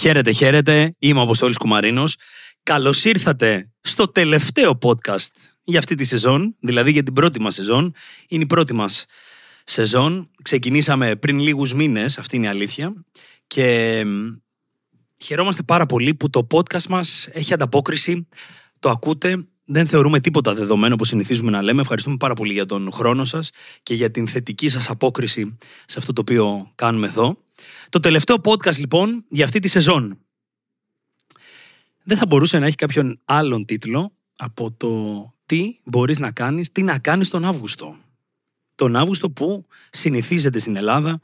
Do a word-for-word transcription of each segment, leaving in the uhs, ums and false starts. Χαίρετε, χαίρετε. Είμαι ο Απόστολος Κουμαρίνος. Καλώς ήρθατε στο τελευταίο podcast για αυτή τη σεζόν, δηλαδή για την πρώτη μας σεζόν. Είναι η πρώτη μας σεζόν. Ξεκινήσαμε πριν λίγους μήνες, αυτή είναι η αλήθεια. Και χαιρόμαστε πάρα πολύ που το podcast μας έχει ανταπόκριση. Το ακούτε. Δεν θεωρούμε τίποτα δεδομένο όπως συνηθίζουμε να λέμε. Ευχαριστούμε πάρα πολύ για τον χρόνο σας και για την θετική σας απόκριση σε αυτό το οποίο κάνουμε εδώ. Το τελευταίο podcast λοιπόν για αυτή τη σεζόν δεν θα μπορούσε να έχει κάποιον άλλον τίτλο από το τι μπορείς να κάνεις, τι να κάνεις τον Αύγουστο. Τον Αύγουστο που συνηθίζεται στην Ελλάδα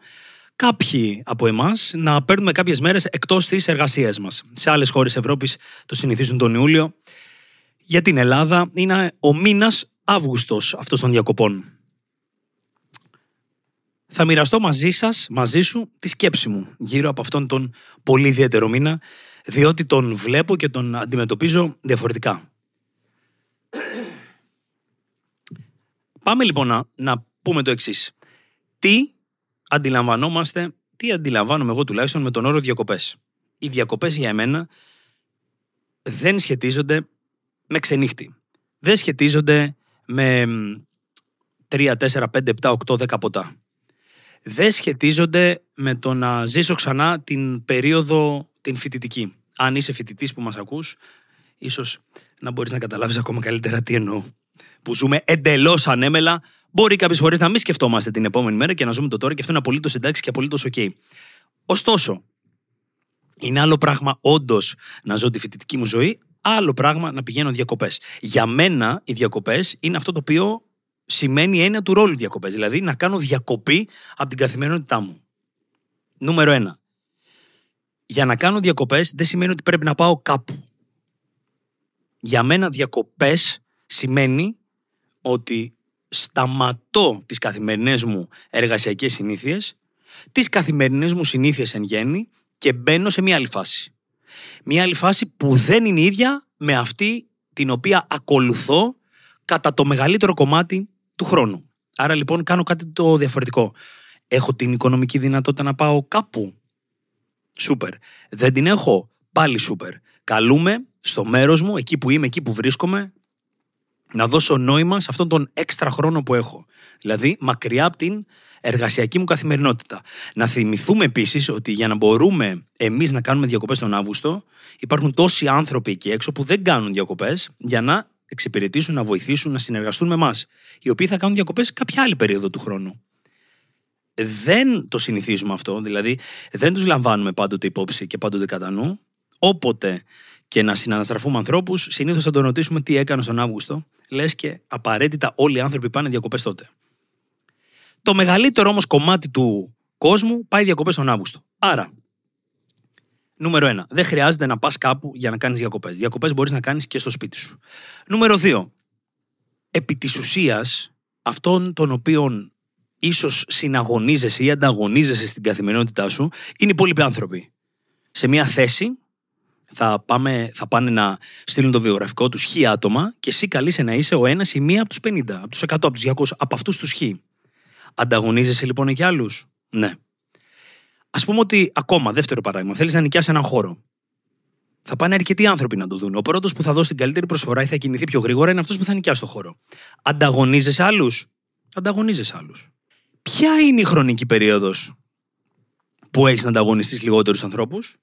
κάποιοι από εμάς να παίρνουμε κάποιες μέρες εκτός της εργασίας μας. Σε άλλες χώρες Ευρώπης το συνηθίζουν τον Ιούλιο. Για την Ελλάδα είναι ο μήνας Αύγουστος αυτός των διακοπών. Θα μοιραστώ μαζί σας, μαζί σου, τη σκέψη μου γύρω από αυτόν τον πολύ ιδιαίτερο μήνα, διότι τον βλέπω και τον αντιμετωπίζω διαφορετικά. Πάμε λοιπόν να, να πούμε το εξής. Τι αντιλαμβανόμαστε, τι αντιλαμβάνομαι εγώ τουλάχιστον με τον όρο διακοπές. Οι διακοπές για εμένα δεν σχετίζονται με ξενύχτη. Δεν σχετίζονται με τρία, τέσσερα, πέντε, επτά, οκτώ, δέκα ποτά. Δεν σχετίζονται με το να ζήσω ξανά την περίοδο την φοιτητική. Αν είσαι φοιτητής που μας ακούς, ίσως να μπορείς να καταλάβεις ακόμα καλύτερα τι εννοώ. Που ζούμε εντελώς ανέμελα. Μπορεί κάποιες φορές να μην σκεφτόμαστε την επόμενη μέρα και να ζούμε το τώρα, και αυτό είναι απολύτως εντάξει και απολύτως οκ. Okay. Ωστόσο, είναι άλλο πράγμα όντως να ζω τη φοιτητική μου ζωή. Άλλο πράγμα να πηγαίνω διακοπές. Για μένα οι διακοπές είναι αυτό το οποίο σημαίνει η έννοια του ρόλου διακοπές. Δηλαδή να κάνω διακοπή από την καθημερινότητά μου. Νούμερο ένα. Για να κάνω διακοπές δεν σημαίνει ότι πρέπει να πάω κάπου. Για μένα διακοπές σημαίνει ότι σταματώ τις καθημερινές μου εργασιακές συνήθειες, τις καθημερινές μου συνήθειες εν γέννη και μπαίνω σε μια άλλη φάση. Μια άλλη φάση που δεν είναι ίδια με αυτή την οποία ακολουθώ κατά το μεγαλύτερο κομμάτι του χρόνου. Άρα λοιπόν κάνω κάτι το διαφορετικό. Έχω την οικονομική δυνατότητα να πάω κάπου. Σούπερ. Δεν την έχω. Πάλι σούπερ. Καλούμε στο μέρος μου, εκεί που είμαι, εκεί που βρίσκομαι, να δώσω νόημα σε αυτόν τον έξτρα χρόνο που έχω. Δηλαδή μακριά από την εργασιακή μου καθημερινότητα. Να θυμηθούμε επίσης ότι για να μπορούμε εμείς να κάνουμε διακοπές τον Αύγουστο, υπάρχουν τόσοι άνθρωποι εκεί έξω που δεν κάνουν διακοπές για να εξυπηρετήσουν, να βοηθήσουν, να συνεργαστούν με εμάς, οι οποίοι θα κάνουν διακοπές κάποια άλλη περίοδο του χρόνου. Δεν το συνηθίζουμε αυτό, δηλαδή δεν τους λαμβάνουμε πάντοτε υπόψη και πάντοτε κατά νου. Όποτε και να συναναστραφούμε ανθρώπους, συνήθως θα τον ρωτήσουμε τι έκανε τον Αύγουστο, λες και απαραίτητα όλοι οι άνθρωποι πάνε διακοπές τότε. Το μεγαλύτερο όμως κομμάτι του κόσμου πάει διακοπές τον Αύγουστο. Άρα, νούμερο ένα, δεν χρειάζεται να πας κάπου για να κάνεις διακοπές. Διακοπές μπορείς να κάνεις και στο σπίτι σου. Νούμερο δύο, επί της ουσίας, αυτών των οποίων ίσως συναγωνίζεσαι ή ανταγωνίζεσαι στην καθημερινότητά σου, είναι υπόλοιποι άνθρωποι. Σε μια θέση θα, πάμε, θα πάνε να στείλουν το βιογραφικό τους χι άτομα και εσύ καλείσαι να είσαι ο ένας ή μία από τους πενήντα, από τους εκατό, από τους διακόσιους, από αυτούς τους χι. Ανταγωνίζεσαι λοιπόν και άλλους. Ναι. Ας πούμε ότι ακόμα, δεύτερο παράδειγμα, θέλεις να νοικιάσεις έναν χώρο. Θα πάνε αρκετοί άνθρωποι να το δουν. Ο πρώτος που θα δώσει την καλύτερη προσφορά ή θα κινηθεί πιο γρήγορα είναι αυτός που θα νοικιάσει το χώρο. Ανταγωνίζεσαι άλλους. Ανταγωνίζεσαι άλλους. Ποια είναι η χρονική περίοδος που έχεις να ανταγωνιστείς λιγότερους ανθρώπους?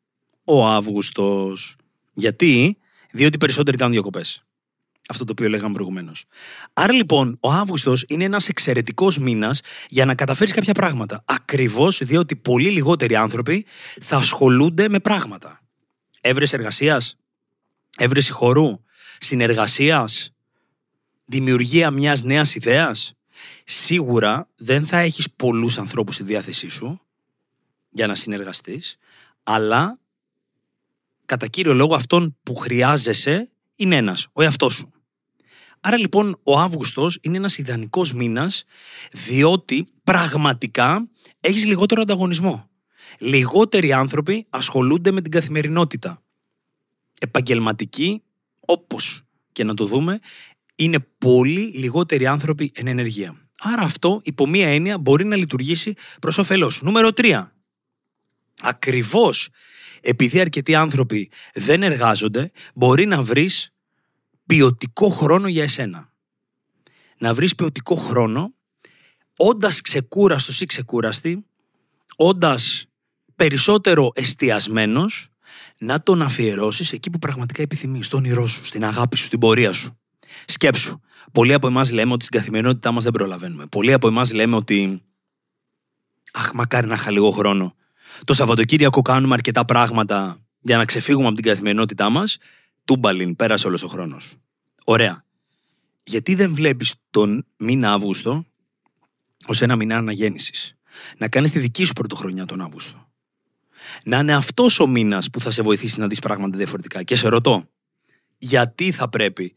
Ο Αύγουστος. Γιατί? Διότι περισσότεροι κάνουν διακοπές. Αυτό το οποίο λέγαμε προηγουμένως. Άρα λοιπόν, ο Αύγουστος είναι ένας εξαιρετικός μήνας για να καταφέρεις κάποια πράγματα. Ακριβώς διότι πολύ λιγότεροι άνθρωποι θα ασχολούνται με πράγματα. Έβρεση εργασίας, έβρεση χώρου, συνεργασίας, δημιουργία μιας νέας ιδέας. Σίγουρα δεν θα έχεις πολλούς ανθρώπους στη διάθεσή σου για να συνεργαστείς, αλλά κατά κύριο λόγο αυτόν που χρειάζεσαι είναι ένας, ο εαυτός σου. Άρα λοιπόν ο Αύγουστος είναι ένας ιδανικός μήνας, διότι πραγματικά έχεις λιγότερο ανταγωνισμό. Λιγότεροι άνθρωποι ασχολούνται με την καθημερινότητα. Επαγγελματικοί, όπως και να το δούμε, είναι πολύ λιγότεροι άνθρωποι εν ενεργεία. Άρα αυτό υπό μία έννοια μπορεί να λειτουργήσει προς όφελός. Νούμερο τρία. Ακριβώς επειδή αρκετοί άνθρωποι δεν εργάζονται, μπορεί να βρεις ποιοτικό χρόνο για εσένα. Να βρεις ποιοτικό χρόνο, όντας ξεκούραστος ή ξεκούραστη, όντας περισσότερο εστιασμένος, να τον αφιερώσεις εκεί που πραγματικά επιθυμείς, στο όνειρό σου, στην αγάπη σου, στην πορεία σου. Σκέψου, πολλοί από εμάς λέμε ότι στην καθημερινότητά μας δεν προλαβαίνουμε. Πολλοί από εμάς λέμε ότι αχ, μακάρι να είχα λίγο χρόνο. Το Σαββατοκύριακο κάνουμε αρκετά πράγματα για να ξεφύγουμε από την καθημερινότητά μας. Τούμπαλιν, πέρασε όλος ο χρόνος. Ωραία. Γιατί δεν βλέπεις τον μήνα Αύγουστο ως ένα μήνα αναγέννησης? Να κάνεις τη δική σου πρωτοχρονιά τον Αύγουστο. Να είναι αυτός ο μήνας που θα σε βοηθήσει να δεις πράγματα διαφορετικά. Και σε ρωτώ, γιατί θα πρέπει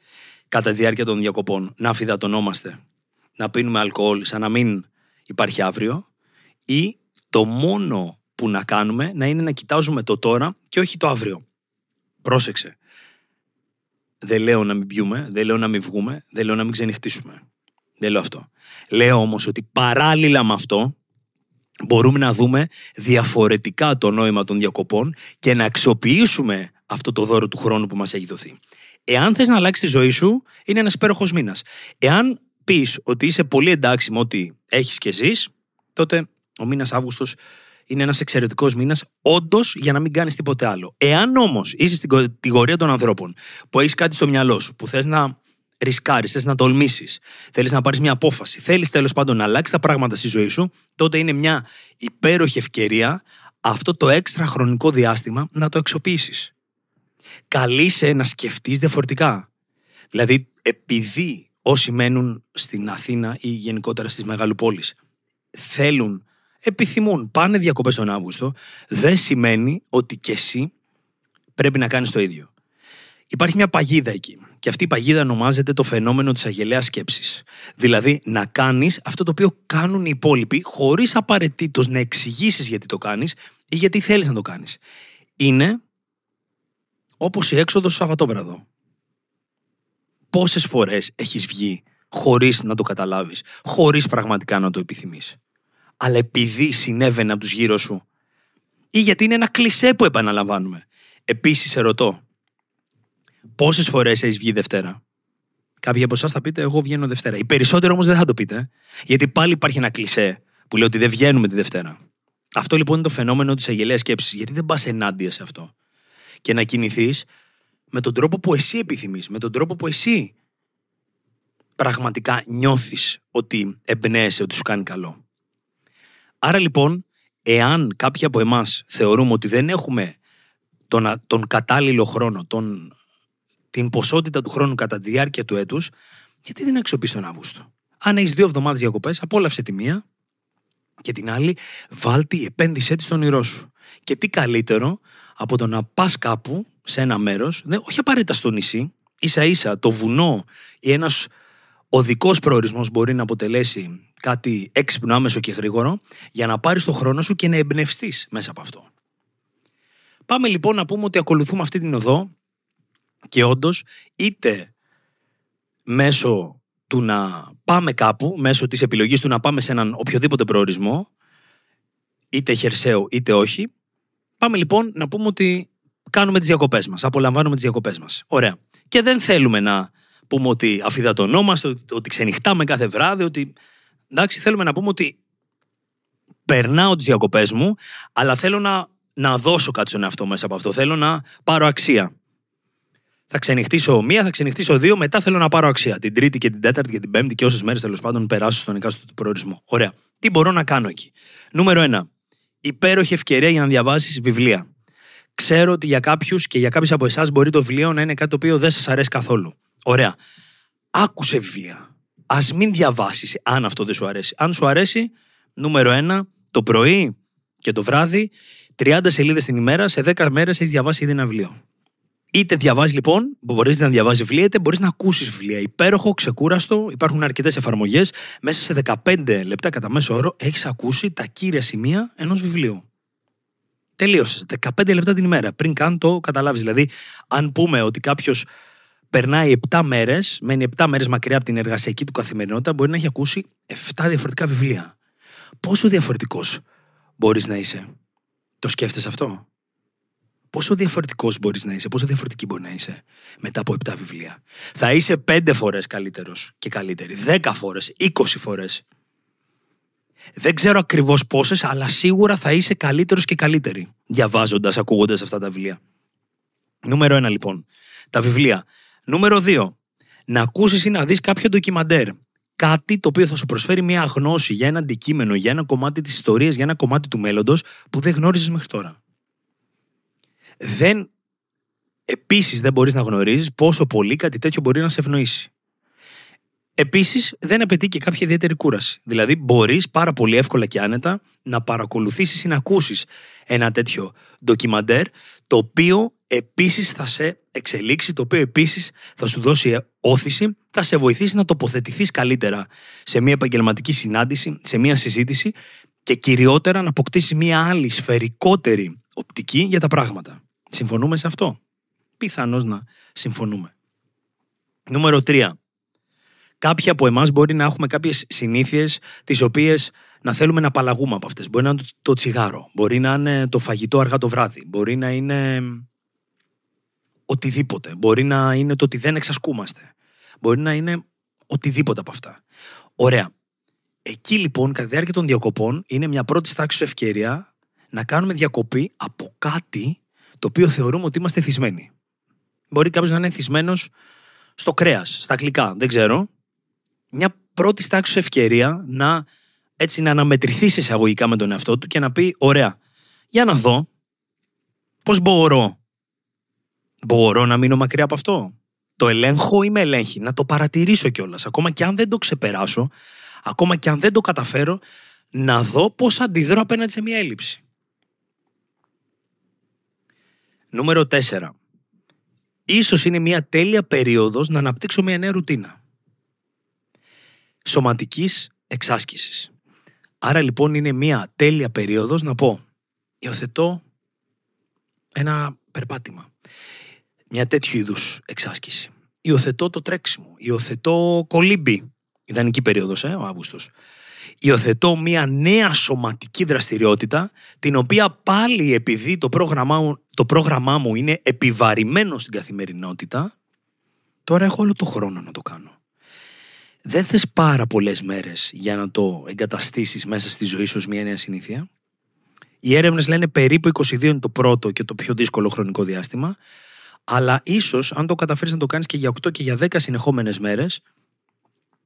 κατά τη διάρκεια των διακοπών να αφυδατωνόμαστε, να πίνουμε αλκοόλ σαν να μην υπάρχει αύριο, ή το μόνο που να κάνουμε να είναι να κοιτάζουμε το τώρα και όχι το αύριο? Πρόσεξε. Δεν λέω να μην πιούμε, δεν λέω να μην βγούμε, δεν λέω να μην ξενυχτήσουμε. Δεν λέω αυτό. Λέω όμως ότι παράλληλα με αυτό μπορούμε να δούμε διαφορετικά το νόημα των διακοπών και να αξιοποιήσουμε αυτό το δώρο του χρόνου που μας έχει δοθεί. Εάν θες να αλλάξεις τη ζωή σου, είναι ένας υπέροχος μήνας. Εάν πεις ότι είσαι πολύ εντάξει με ό,τι έχεις και ζεις, τότε ο μήνας Αύγουστος είναι ένας εξαιρετικός μήνας, όντως, για να μην κάνεις τίποτε άλλο. Εάν όμως είσαι στην κατηγορία των ανθρώπων που έχεις κάτι στο μυαλό σου, που θες να ρισκάρεις, θες να τολμήσεις, θέλεις να πάρεις μια απόφαση, θέλεις τέλος πάντων να αλλάξεις τα πράγματα στη ζωή σου, τότε είναι μια υπέροχη ευκαιρία αυτό το έξτρα χρονικό διάστημα να το αξιοποιήσεις. Καλείσαι να σκεφτείς διαφορετικά. Δηλαδή, επειδή όσοι μένουν στην Αθήνα ή γενικότερα στις μεγάλες πόλεις θέλουν, επιθυμούν, πάνε διακοπές τον Αύγουστο, δεν σημαίνει ότι και εσύ πρέπει να κάνεις το ίδιο. Υπάρχει μια παγίδα εκεί. Και αυτή η παγίδα ονομάζεται το φαινόμενο της αγελαίας σκέψης. Δηλαδή, να κάνεις αυτό το οποίο κάνουν οι υπόλοιποι, χωρίς απαραίτητος να εξηγήσεις γιατί το κάνεις ή γιατί θέλεις να το κάνεις. Είναι όπως η έξοδος στο Σαββατόβραδο. Πόσες φορές έχεις βγει χωρίς να το καταλάβεις, χωρίς πραγματικά να το επιθυμείς? Αλλά επειδή συνέβαινε από τους γύρω σου, ή γιατί είναι ένα κλισέ που επαναλαμβάνουμε. Επίσης, σε ρωτώ, πόσες φορές έχεις βγει Δευτέρα? Κάποιοι από εσάς θα πείτε, εγώ βγαίνω Δευτέρα. Οι περισσότεροι όμως δεν θα το πείτε, γιατί πάλι υπάρχει ένα κλισέ που λέει ότι δεν βγαίνουμε τη Δευτέρα. Αυτό λοιπόν είναι το φαινόμενο της αγελαίας σκέψης. Γιατί δεν πας ενάντια σε αυτό και να κινηθείς με τον τρόπο που εσύ επιθυμείς, με τον τρόπο που εσύ πραγματικά νιώθεις ότι εμπνέεσαι, ότι σου κάνει καλό? Άρα λοιπόν, εάν κάποιοι από εμάς θεωρούμε ότι δεν έχουμε τον, τον κατάλληλο χρόνο, τον, την ποσότητα του χρόνου κατά τη διάρκεια του έτους, γιατί δεν αξιοποιείς τον Αύγουστο? Αν έχεις δύο εβδομάδες διακοπές, απόλαυσε τη μία και την άλλη βάλτε, επένδυσέ τη στον όνειρό σου. Και τι καλύτερο από το να πας κάπου σε ένα μέρος, δε, όχι απαραίτητα στο νησί, ίσα ίσα το βουνό ή ένας οδικός προορισμός μπορεί να αποτελέσει κάτι έξυπνο, άμεσο και γρήγορο, για να πάρεις το χρόνο σου και να εμπνευστείς μέσα από αυτό. Πάμε λοιπόν να πούμε ότι ακολουθούμε αυτή την οδό και όντως είτε μέσω του να πάμε κάπου, μέσω της επιλογής του να πάμε σε έναν οποιοδήποτε προορισμό, είτε χερσαίο είτε όχι. Πάμε λοιπόν να πούμε ότι κάνουμε τις διακοπές μας, απολαμβάνουμε τις διακοπές μας. Ωραία. Και δεν θέλουμε να πούμε ότι αφυδατωνόμαστε, ότι ξενυχτάμε κάθε βράδυ, ότι εντάξει, θέλουμε να πούμε ότι περνάω τις διακοπές μου, αλλά θέλω να, να δώσω κάτι στον εαυτό μέσα από αυτό. Θέλω να πάρω αξία. Θα ξενυχτήσω μία, θα ξενυχτήσω δύο, μετά θέλω να πάρω αξία. Την Τρίτη και την Τέταρτη και την Πέμπτη και όσες μέρες τέλος πάντων περάσω στον εκάστοτε προορισμό. Ωραία. Τι μπορώ να κάνω εκεί? Νούμερο ένα. Υπέροχη ευκαιρία για να διαβάσεις βιβλία. Ξέρω ότι για κάποιους και για κάποιες από εσάς μπορεί το βιβλίο να είναι κάτι το οποίο δεν σας αρέσει καθόλου. Ωραία. Άκουσε βιβλία. Ας μην διαβάσεις αν αυτό δεν σου αρέσει. Αν σου αρέσει, νούμερο ένα, το πρωί και το βράδυ, τριάντα σελίδες την ημέρα, σε δέκα μέρες έχεις διαβάσει ήδη ένα βιβλίο. Είτε διαβάζεις λοιπόν, μπορείς να διαβάζεις βιβλία, είτε μπορείς να ακούσεις βιβλία. Υπέροχο, ξεκούραστο, υπάρχουν αρκετές εφαρμογές. Μέσα σε δεκαπέντε λεπτά κατά μέσο όρο έχεις ακούσει τα κύρια σημεία ενός βιβλίου. Τελείωσες. δεκαπέντε λεπτά την ημέρα, πριν καν το καταλάβεις. Δηλαδή, αν πούμε ότι κάποιος περνάει επτά μέρες, μένει επτά μέρες μακριά από την εργασιακή του καθημερινότητα, μπορεί να έχει ακούσει επτά διαφορετικά βιβλία. Πόσο διαφορετικός μπορείς να είσαι? Το σκέφτεσαι αυτό? πόσο διαφορετικός μπορείς να είσαι, πόσο διαφορετική μπορεί να είσαι μετά από επτά βιβλία. Θα είσαι πέντε φορές καλύτερος και καλύτερη, δέκα φορές, είκοσι φορές. Δεν ξέρω ακριβώς πόσες, αλλά σίγουρα θα είσαι καλύτερος και καλύτερη διαβάζοντας, ακούγοντας αυτά τα βιβλία. Νούμερο ένα λοιπόν, τα βιβλία. Νούμερο δύο, να ακούσεις ή να δεις κάποιο ντοκιμαντέρ. Κάτι το οποίο θα σου προσφέρει μια γνώση για ένα αντικείμενο, για ένα κομμάτι της ιστορίας, για ένα κομμάτι του μέλλοντος που δεν γνώριζες μέχρι τώρα. Δεν, επίσης δεν μπορείς να γνωρίζεις πόσο πολύ κάτι τέτοιο μπορεί να σε ευνοήσει. Επίσης δεν απαιτεί και κάποια ιδιαίτερη κούραση. Δηλαδή μπορείς πάρα πολύ εύκολα και άνετα να παρακολουθήσεις ή να ακούσεις ένα τέτοιο ντοκιμαντέρ, το οποίο επίσης θα σε εξελίξει, το οποίο επίσης θα σου δώσει όθηση, θα σε βοηθήσει να τοποθετηθείς καλύτερα σε μια επαγγελματική συνάντηση, σε μια συζήτηση και κυριότερα να αποκτήσεις μια άλλη σφαιρικότερη οπτική για τα πράγματα. Συμφωνούμε σε αυτό? Πιθανώς να συμφωνούμε. Νούμερο τρία. Κάποιοι από εμάς μπορεί να έχουμε κάποιες συνήθειες τις οποίες να θέλουμε να απαλλαγούμε από αυτές. Μπορεί να είναι το τσιγάρο, μπορεί να είναι το φαγητό αργά το βράδυ, μπορεί να είναι οτιδήποτε, μπορεί να είναι το ότι δεν εξασκούμαστε, μπορεί να είναι οτιδήποτε από αυτά. Ωραία. Εκεί λοιπόν, κατά τη διάρκεια των διακοπών, είναι μια πρώτη τάξη ευκαιρία να κάνουμε διακοπή από κάτι το οποίο θεωρούμε ότι είμαστε θυσμένοι. Μπορεί κάποιος να είναι θυσμένος στο κρέας, στα γλυκά, δεν ξέρω. Μια πρώτη τάξη ευκαιρία να, έτσι, να αναμετρηθεί σε εισαγωγικά με τον εαυτό του και να πει: ωραία, για να δω πώς μπορώ. Μπορώ να μείνω μακριά από αυτό. Το ελέγχω ή με ελέγχει. Να το παρατηρήσω κιόλας. Ακόμα και αν δεν το ξεπεράσω, ακόμα και αν δεν το καταφέρω, να δω πώς αντιδρώ απέναντι σε μια έλλειψη. Νούμερο τέσσερα. Ίσως είναι μια τέλεια περίοδος να αναπτύξω μια νέα ρουτίνα σωματικής εξάσκησης. Άρα λοιπόν είναι μια τέλεια περίοδος να πω: υιοθετώ ένα περπάτημα, μια τέτοιου είδους εξάσκηση. Υιοθετώ το τρέξιμο, υιοθετώ κολύμπι, ιδανική περίοδος, ε, ο Αύγουστος. Υιοθετώ μια νέα σωματική δραστηριότητα, την οποία πάλι επειδή το πρόγραμμά μου, το πρόγραμμά μου είναι επιβαρημένο στην καθημερινότητα, τώρα έχω όλο το χρόνο να το κάνω. Δεν θες πάρα πολλές μέρες για να το εγκαταστήσεις μέσα στη ζωή σου ως μια νέα συνήθεια. Οι έρευνες λένε περίπου είκοσι δύο είναι το πρώτο και το πιο δύσκολο χρονικό διάστημα, αλλά ίσως αν το καταφέρεις να το κάνεις και για οκτώ και για δέκα συνεχόμενες μέρες,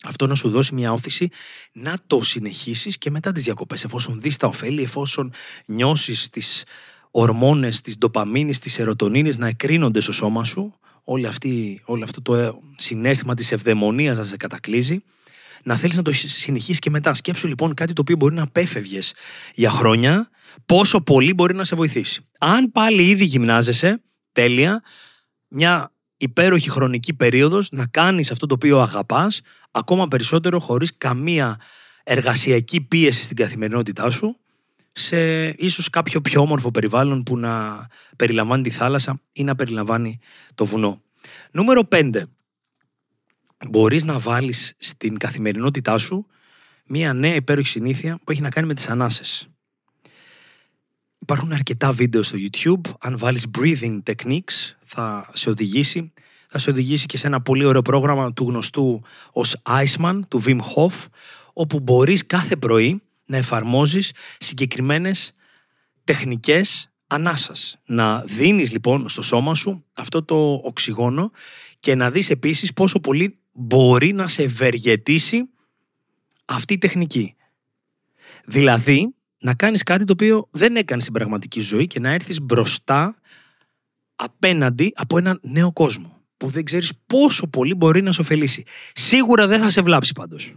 αυτό να σου δώσει μια όθηση να το συνεχίσεις και μετά τις διακοπές, εφόσον δεις τα ωφέλη, εφόσον νιώσεις τις ορμόνες της ντοπαμίνης, της σερωτονίνης να εκρίνονται στο σώμα σου, όλη αυτή, όλο αυτό το συναίσθημα της ευδαιμονίας να σε κατακλείζει, να θέλεις να το συνεχίσεις και μετά. Σκέψου λοιπόν κάτι το οποίο μπορεί να απέφευγες για χρόνια, πόσο πολύ μπορεί να σε βοηθήσει. Αν πάλι ήδη γυμνάζεσαι, τέλεια, μια υπέροχη χρονική περίοδος να κάνεις αυτό το οποίο αγαπάς, ακόμα περισσότερο, χωρίς καμία εργασιακή πίεση στην καθημερινότητά σου, σε ίσως κάποιο πιο όμορφο περιβάλλον που να περιλαμβάνει τη θάλασσα ή να περιλαμβάνει το βουνό. Νούμερο πέντε. Μπορείς να βάλεις στην καθημερινότητά σου μια νέα υπέροχη συνήθεια που έχει να κάνει με τις ανάσες. Υπάρχουν αρκετά βίντεο στο YouTube. Αν βάλεις breathing techniques θα σε οδηγήσει. Θα σε οδηγήσει και σε ένα πολύ ωραίο πρόγραμμα του γνωστού ως Iceman, του Wim Hof, όπου μπορείς κάθε πρωί να εφαρμόζεις συγκεκριμένες τεχνικές ανάσας. Να δίνεις λοιπόν στο σώμα σου αυτό το οξυγόνο και να δεις επίσης πόσο πολύ μπορεί να σε ευεργετήσει αυτή η τεχνική. Δηλαδή να κάνεις κάτι το οποίο δεν έκανες στην πραγματική ζωή και να έρθεις μπροστά απέναντι από έναν νέο κόσμο που δεν ξέρεις πόσο πολύ μπορεί να σε ωφελήσει. Σίγουρα δεν θα σε βλάψει πάντως.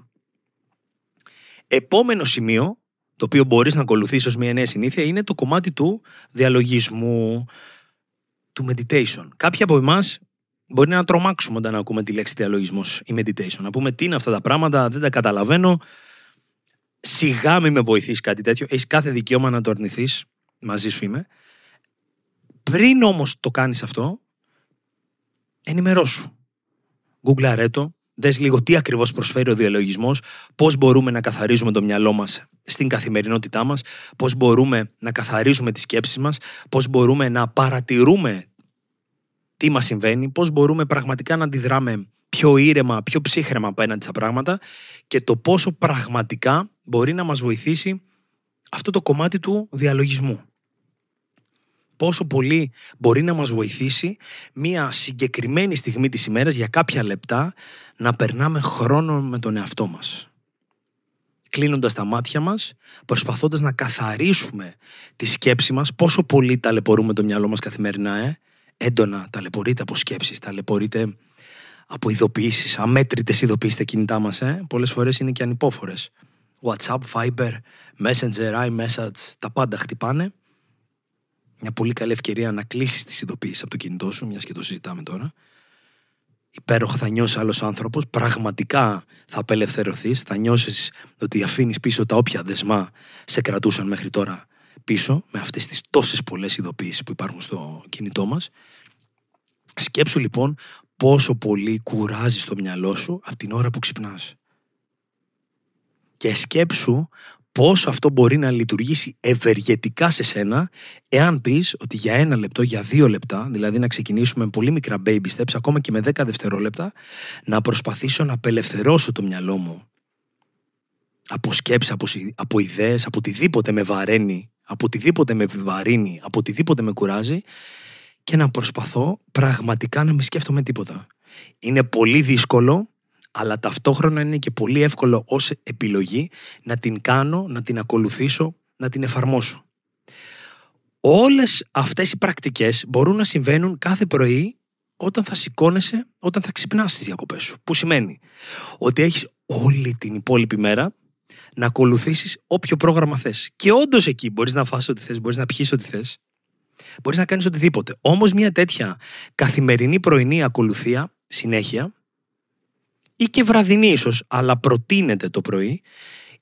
Επόμενο σημείο, το οποίο μπορείς να ακολουθήσεις ως μια νέα συνήθεια, είναι το κομμάτι του διαλογισμού, του meditation. Κάποιοι από εμάς μπορεί να τρομάξουμε όταν ακούμε τη λέξη διαλογισμός ή meditation. Να πούμε τι είναι αυτά τα πράγματα, δεν τα καταλαβαίνω. Σιγά μη με βοηθείς κάτι τέτοιο. Έχεις κάθε δικαίωμα να το αρνηθείς. Μαζί σου είμαι. Πριν όμως το κάνεις αυτό, ενημερώσου. Γκουγκλαρέ το, Δες λίγο τι ακριβώς προσφέρει ο διαλογισμός, πώς μπορούμε να καθαρίζουμε το μυαλό μας στην καθημερινότητά μας, πώς μπορούμε να καθαρίζουμε τις σκέψεις μας, πώς μπορούμε να παρατηρούμε τι μας συμβαίνει, πώς μπορούμε πραγματικά να αντιδράμε πιο ήρεμα, πιο ψύχρεμα απέναντι στα πράγματα και το πόσο πραγματικά μπορεί να μας βοηθήσει αυτό το κομμάτι του διαλογισμού. Πόσο πολύ μπορεί να μας βοηθήσει μία συγκεκριμένη στιγμή της ημέρας για κάποια λεπτά να περνάμε χρόνο με τον εαυτό μας. Κλείνοντας τα μάτια μας, προσπαθώντας να καθαρίσουμε τη σκέψη μας, πόσο πολύ ταλαιπωρούμε το μυαλό μας καθημερινά, ε? έντονα ταλαιπωρείται από σκέψεις, ταλαιπωρείται από ειδοποιήσεις, αμέτρητες ειδοποιήσεις τα κινητά μας, ε? πολλές φορές είναι και ανυπόφορες. WhatsApp, Viber, Messenger, iMessage, τα πάντα χτυπάνε. Μια πολύ καλή ευκαιρία να κλείσεις τις ειδοποιήσεις από το κινητό σου, μιας και το συζητάμε τώρα. Υπέροχα θα νιώσεις άλλος άνθρωπος, πραγματικά θα απελευθερωθείς, θα νιώσεις ότι αφήνεις πίσω τα όποια δεσμά σε κρατούσαν μέχρι τώρα πίσω, με αυτές τις τόσες πολλές ειδοποιήσεις που υπάρχουν στο κινητό μας. Σκέψου λοιπόν πόσο πολύ κουράζεις το μυαλό σου από την ώρα που ξυπνάς. Και σκέψου πόσο αυτό μπορεί να λειτουργήσει ευεργετικά σε σένα, εάν πεις ότι για ένα λεπτό, για δύο λεπτά, δηλαδή να ξεκινήσουμε με πολύ μικρά baby steps, ακόμα και με δέκα δευτερόλεπτα, να προσπαθήσω να απελευθερώσω το μυαλό μου από σκέψεις, από, από ιδέες, από οτιδήποτε με βαραίνει, από οτιδήποτε με επιβαρύνει, από οτιδήποτε με κουράζει και να προσπαθώ πραγματικά να μην σκέφτομαι τίποτα. Είναι πολύ δύσκολο, αλλά ταυτόχρονα είναι και πολύ εύκολο ως επιλογή να την κάνω, να την ακολουθήσω, να την εφαρμόσω. Όλες αυτές οι πρακτικές μπορούν να συμβαίνουν κάθε πρωί όταν θα σηκώνεσαι, όταν θα ξυπνάς τις διακοπές σου. Που σημαίνει ότι έχεις όλη την υπόλοιπη μέρα να ακολουθήσεις όποιο πρόγραμμα θες. Και όντως εκεί μπορείς να φας ό,τι θες, μπορείς να πιείς ό,τι θες, μπορείς να κάνεις οτιδήποτε. Όμως μια τέτοια καθημερινή πρωινή ακολουθία, συνέχεια, ή και βραδινή ίσως, αλλά προτείνεται το πρωί,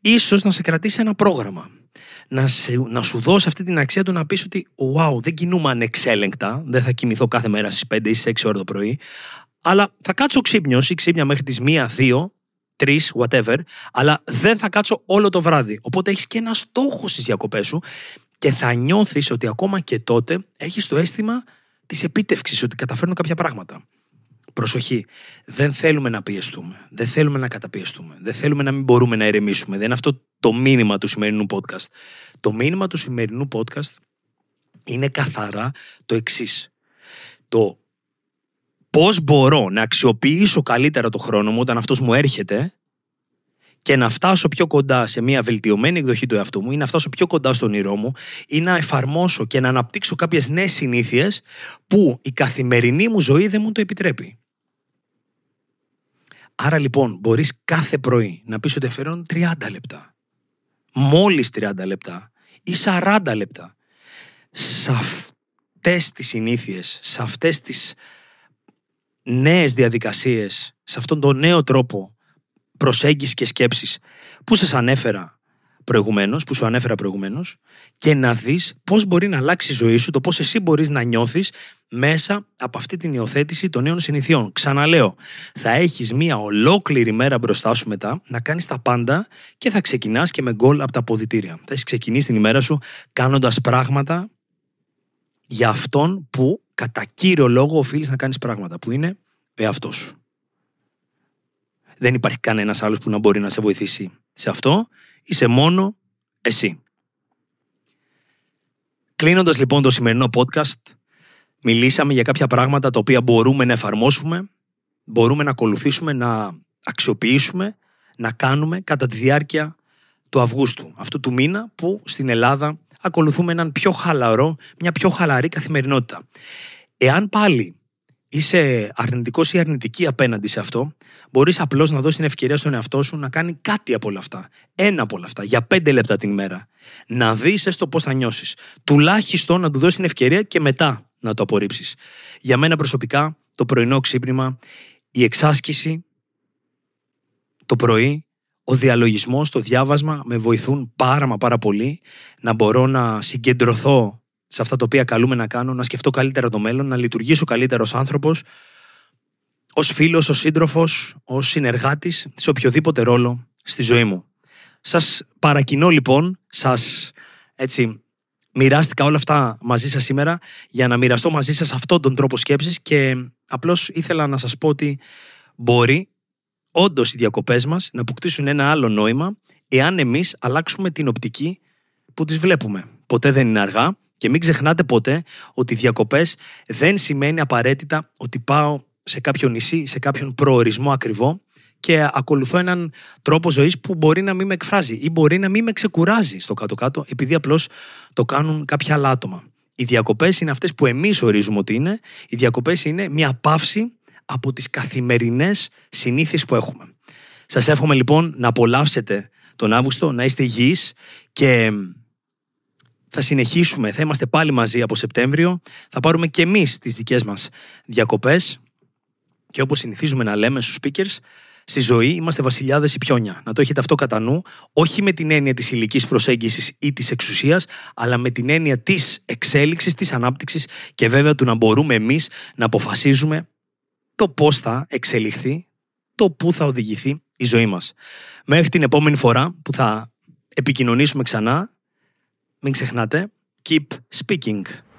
ίσως να σε κρατήσει ένα πρόγραμμα. Να, σε, να σου δώσει αυτή την αξία του να πεις ότι wow, δεν κινούμαι ανεξέλεnkτα, δεν θα κοιμηθώ κάθε μέρα στις πέντε ή στις έξι ώρα το πρωί, αλλά θα κάτσω ξύπνιος ή ξύπνια μέχρι τις μία, δύο, τρεις, whatever, αλλά δεν θα κάτσω όλο το βράδυ. Οπότε έχεις και ένα στόχο στις διακοπές σου και θα νιώθεις ότι ακόμα και τότε έχεις το αίσθημα της επίτευξης, ότι καταφέρνω κάποια πράγματα. Προσοχή, δεν θέλουμε να πιεστούμε, δεν θέλουμε να καταπιεστούμε, δεν θέλουμε να μην μπορούμε να ηρεμήσουμε. Δεν είναι αυτό το μήνυμα του σημερινού podcast. Το μήνυμα του σημερινού podcast είναι καθαρά το εξής. Το πώς μπορώ να αξιοποιήσω καλύτερα το χρόνο μου όταν αυτός μου έρχεται και να φτάσω πιο κοντά σε μια βελτιωμένη εκδοχή του εαυτού μου ή να φτάσω πιο κοντά στον όνειρό μου ή να εφαρμόσω και να αναπτύξω κάποιες νέες συνήθειες που η καθημερινή μου ζωή δεν μου το επιτρέπει. Άρα λοιπόν μπορείς κάθε πρωί να πεις ότι αφαιρώνω τριάντα λεπτά, μόλις τριάντα λεπτά ή σαράντα λεπτά. Σε αυτές τις συνήθειες, σε αυτές τις νέες διαδικασίες, σε αυτόν τον νέο τρόπο προσέγγιση και σκέψεις που σας ανέφερα προηγουμένως, που σου ανέφερα προηγουμένως και να δεις πώς μπορεί να αλλάξει η ζωή σου, το πώς εσύ μπορείς να νιώθεις μέσα από αυτή την υιοθέτηση των νέων συνηθιών. Ξαναλέω, θα έχεις μία ολόκληρη μέρα μπροστά σου μετά να κάνεις τα πάντα και θα ξεκινάς και με γκολ από τα αποδυτήρια. Θα έχεις ξεκινήσει την ημέρα σου κάνοντας πράγματα για αυτόν που κατά κύριο λόγο οφείλεις να κάνεις πράγματα, που είναι ο εαυτός σου. Δεν υπάρχει κανένας άλλος που να μπορεί να σε βοηθήσει σε αυτό. Είσαι μόνο εσύ. Κλείνοντας λοιπόν το σημερινό podcast, μιλήσαμε για κάποια πράγματα τα οποία μπορούμε να εφαρμόσουμε, μπορούμε να ακολουθήσουμε, να αξιοποιήσουμε, να κάνουμε κατά τη διάρκεια του Αυγούστου, αυτού του μήνα που στην Ελλάδα ακολουθούμε έναν πιο χαλαρό, μια πιο χαλαρή καθημερινότητα. Εάν πάλι είσαι αρνητικός ή αρνητική απέναντι σε αυτό, μπορείς απλώς να δώσεις την ευκαιρία στον εαυτό σου να κάνει κάτι από όλα αυτά. Ένα από όλα αυτά, για πέντε λεπτά την ημέρα. Να δεις έστω πώς θα νιώσεις. Τουλάχιστον να του δώσεις την ευκαιρία και μετά να το απορρίψεις. Για μένα προσωπικά, το πρωινό ξύπνημα, η εξάσκηση, το πρωί, ο διαλογισμός, το διάβασμα με βοηθούν πάρα μα πάρα πολύ να μπορώ να συγκεντρωθώ σε αυτά τα οποία καλούμε να κάνω, να σκεφτώ καλύτερα το μέλλον, να λειτουργήσω καλύτερα ως άνθρωπος, ως φίλος, ως σύντροφος, ως συνεργάτης, σε οποιοδήποτε ρόλο στη ζωή μου. Σας παρακινώ λοιπόν, σας έτσι μοιράστηκα όλα αυτά μαζί σας σήμερα για να μοιραστώ μαζί σας αυτόν τον τρόπο σκέψης και απλώς ήθελα να σας πω ότι μπορεί όντως οι διακοπές μας να αποκτήσουν ένα άλλο νόημα εάν εμείς αλλάξουμε την οπτική που τις βλέπουμε. Ποτέ δεν είναι αργά και μην ξεχνάτε ποτέ ότι διακοπές δεν σημαίνει απαραίτητα ότι πάω σε κάποιο νησί, σε κάποιον προορισμό ακριβό και ακολουθώ έναν τρόπο ζωής που μπορεί να μην με εκφράζει ή μπορεί να μην με ξεκουράζει στο κάτω-κάτω επειδή απλώς το κάνουν κάποια άλλα άτομα. Οι διακοπές είναι αυτές που εμείς ορίζουμε ότι είναι. Οι διακοπές είναι μια παύση από τις καθημερινές συνήθειες που έχουμε. Σας εύχομαι λοιπόν να απολαύσετε τον Αύγουστο, να είστε υγιείς και θα συνεχίσουμε, θα είμαστε πάλι μαζί από Σεπτέμβριο. Θα πάρουμε και εμείς τις δικές μας διακοπές και όπως συνηθίζουμε να λέμε στους speakers, στη ζωή είμαστε βασιλιάδες ή πιόνια. Να το έχετε αυτό κατά νου, όχι με την έννοια της ηλικής προσέγγισης ή της εξουσίας, αλλά με την έννοια της εξέλιξης, της ανάπτυξης και βέβαια του να μπορούμε εμείς να αποφασίζουμε το πώς θα εξελιχθεί, το πού θα οδηγηθεί η ζωή μας. Μέχρι την επόμενη φορά που θα επικοινωνήσουμε ξανά, μην ξεχνάτε, keep speaking.